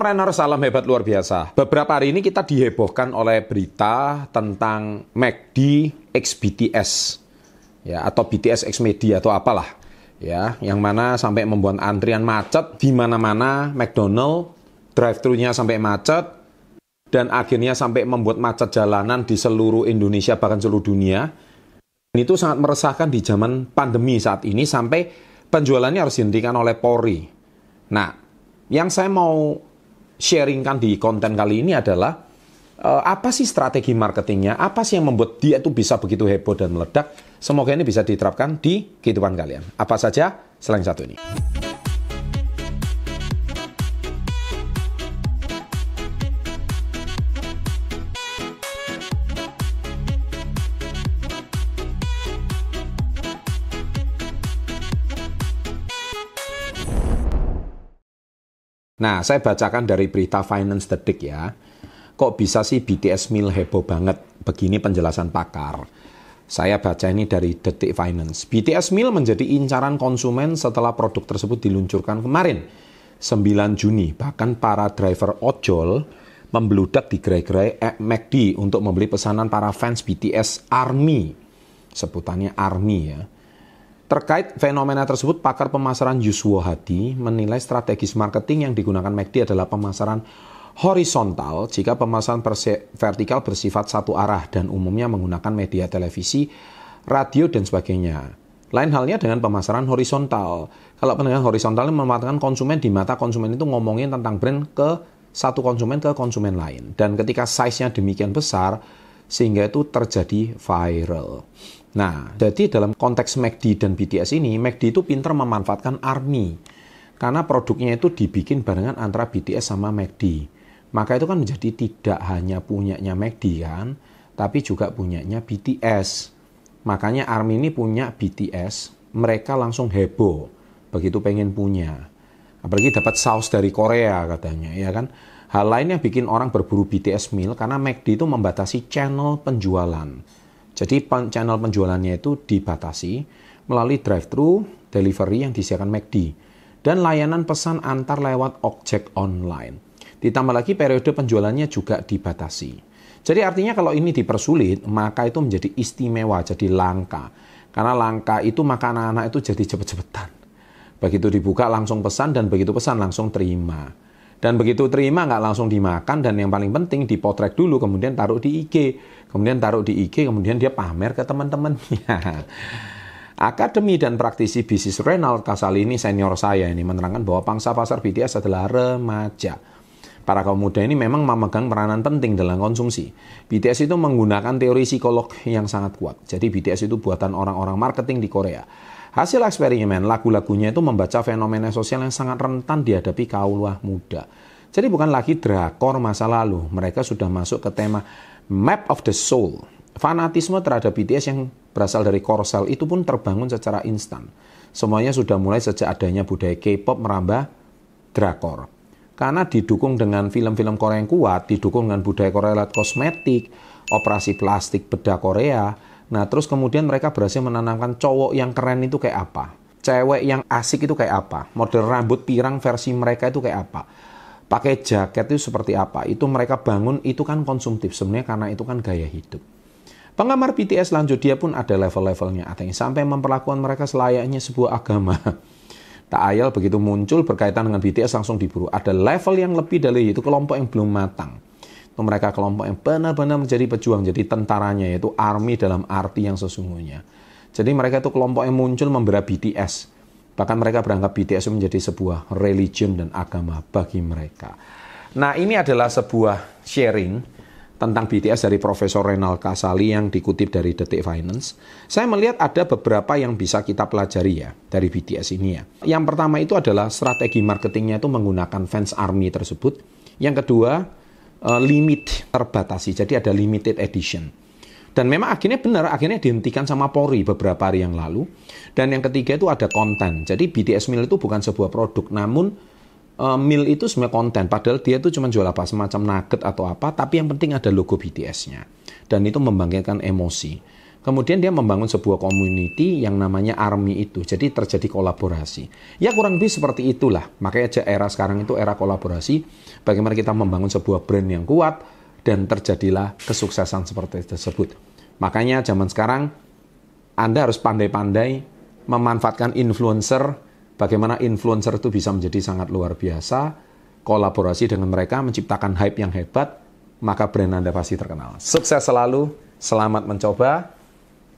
Entrepreneur, salam hebat luar biasa. Beberapa hari ini kita dihebohkan oleh berita tentang McD X BTS ya, atau BTS X Media atau apalah ya, yang mana sampai membuat antrian macet di mana-mana. McDonald drive-thru-nya sampai macet dan akhirnya sampai membuat macet jalanan di seluruh Indonesia bahkan seluruh dunia. Dan itu sangat meresahkan di zaman pandemi saat ini sampai penjualannya harus dihentikan oleh Polri. Nah, yang saya mau sharingkan di konten kali ini adalah apa sih strategi marketingnya, apa sih yang membuat dia itu bisa begitu heboh dan meledak. Semoga ini bisa diterapkan di kehidupan kalian. Apa saja selain satu ini. Nah, saya bacakan dari berita Finance Detik ya. Kok bisa sih BTS meal heboh banget? Begini penjelasan pakar. Saya baca ini dari Detik Finance. BTS meal menjadi incaran konsumen setelah produk tersebut diluncurkan kemarin, 9 Juni. Bahkan para driver ojol membludak di gerai-gerai McD untuk membeli pesanan para fans BTS ARMY. Sebutannya ARMY ya. Terkait fenomena tersebut, pakar pemasaran Yuswo Hadi menilai strategis marketing yang digunakan McD adalah pemasaran horizontal jika pemasaran vertikal bersifat satu arah dan umumnya menggunakan media televisi, radio, dan sebagainya. Lain halnya dengan pemasaran horizontal. Kalau pendengar horizontal memanfaatkan konsumen, di mata konsumen itu ngomongin tentang brand ke satu konsumen ke konsumen lain. Dan ketika size-nya demikian besar, sehingga itu terjadi viral. Nah, jadi dalam konteks McD dan BTS ini, McD itu pintar memanfaatkan ARMY karena produknya itu dibikin barengan antara BTS sama McD. Maka itu kan menjadi tidak hanya punyanya McD kan, tapi juga punyanya BTS. Makanya ARMY ini punya BTS, mereka langsung heboh begitu pengen punya. Apalagi dapat saus dari Korea katanya, ya kan. Hal lain yang bikin orang berburu BTS meal karena McD itu membatasi channel penjualan. Jadi channel penjualannya itu dibatasi melalui drive-thru, delivery yang disediakan McD, dan layanan pesan antar lewat ojek online. Ditambah lagi periode penjualannya juga dibatasi. Jadi artinya kalau ini dipersulit, maka itu menjadi istimewa, jadi langka. Karena langka itu maka anak-anak itu jadi cepet-cepetan. Begitu dibuka langsung pesan, dan begitu pesan langsung terima. Dan begitu terima nggak langsung dimakan, dan yang paling penting dipotret dulu, kemudian taruh di IG. Kemudian dia pamer ke teman-temannya. Akademi dan praktisi bisnis Reynald Kasali ini senior saya ini menerangkan bahwa pangsa pasar BTS adalah remaja. Para kaum muda ini memang memegang peranan penting dalam konsumsi. BTS itu menggunakan teori psikolog yang sangat kuat. Jadi BTS itu buatan orang-orang marketing di Korea. Hasil eksperimen, lagu-lagunya itu membaca fenomena sosial yang sangat rentan dihadapi kaula muda. Jadi bukan lagi drakor masa lalu, mereka sudah masuk ke tema Map of the Soul. Fanatisme terhadap BTS yang berasal dari Korsel itu pun terbangun secara instan. Semuanya sudah mulai sejak adanya budaya K-pop merambah drakor. Karena didukung dengan film-film Korea yang kuat, didukung dengan budaya Korea lewat kosmetik, operasi plastik bedah Korea. Nah, terus kemudian mereka berhasil menanamkan cowok yang keren itu kayak apa. Cewek yang asik itu kayak apa. Model rambut pirang versi mereka itu kayak apa. Pakai jaket itu seperti apa. Itu mereka bangun, itu kan konsumtif sebenarnya karena itu kan gaya hidup. Penggemar BTS lanjut dia pun ada level-levelnya. Ada yang sampai memperlakukan mereka selayaknya sebuah agama. Tak ayal begitu muncul berkaitan dengan BTS langsung diburu. Ada level yang lebih dari itu, kelompok yang belum matang. Itu mereka kelompok yang benar-benar menjadi pejuang, jadi tentaranya, yaitu ARMY dalam arti yang sesungguhnya. Jadi mereka itu kelompok yang muncul membela BTS. Bahkan mereka beranggap BTS menjadi sebuah religion dan agama bagi mereka. Nah, ini adalah sebuah sharing tentang BTS dari Profesor Reynald Kasali yang dikutip dari Detik Finance. Saya melihat ada beberapa yang bisa kita pelajari ya dari BTS ini ya. Yang pertama itu adalah strategi marketingnya itu menggunakan fans ARMY tersebut. Yang kedua, limit terbatasi, jadi ada limited edition. Dan memang akhirnya benar, akhirnya dihentikan sama Polri beberapa hari yang lalu. Dan yang ketiga itu ada konten. Jadi BTS meal itu bukan sebuah produk, namun meal itu sebenarnya konten. Padahal dia itu cuma jual apa, semacam nugget atau apa, tapi yang penting ada logo BTS-nya. Dan itu membangkitkan emosi. Kemudian dia membangun sebuah community yang namanya ARMY itu. Jadi terjadi kolaborasi. Ya kurang lebih seperti itulah. Makanya era sekarang itu era kolaborasi. Bagaimana kita membangun sebuah brand yang kuat dan terjadilah kesuksesan seperti tersebut. Makanya zaman sekarang Anda harus pandai-pandai memanfaatkan influencer. Bagaimana influencer itu bisa menjadi sangat luar biasa. Kolaborasi dengan mereka menciptakan hype yang hebat. Maka brand Anda pasti terkenal. Sukses selalu. Selamat mencoba.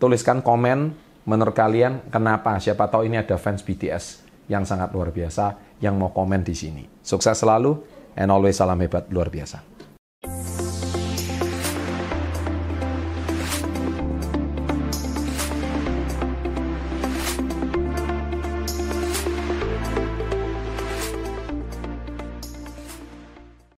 Tuliskan komen menurut kalian kenapa, siapa tahu ini ada fans BTS yang sangat luar biasa yang mau komen di sini. Sukses selalu and always, salam hebat luar biasa.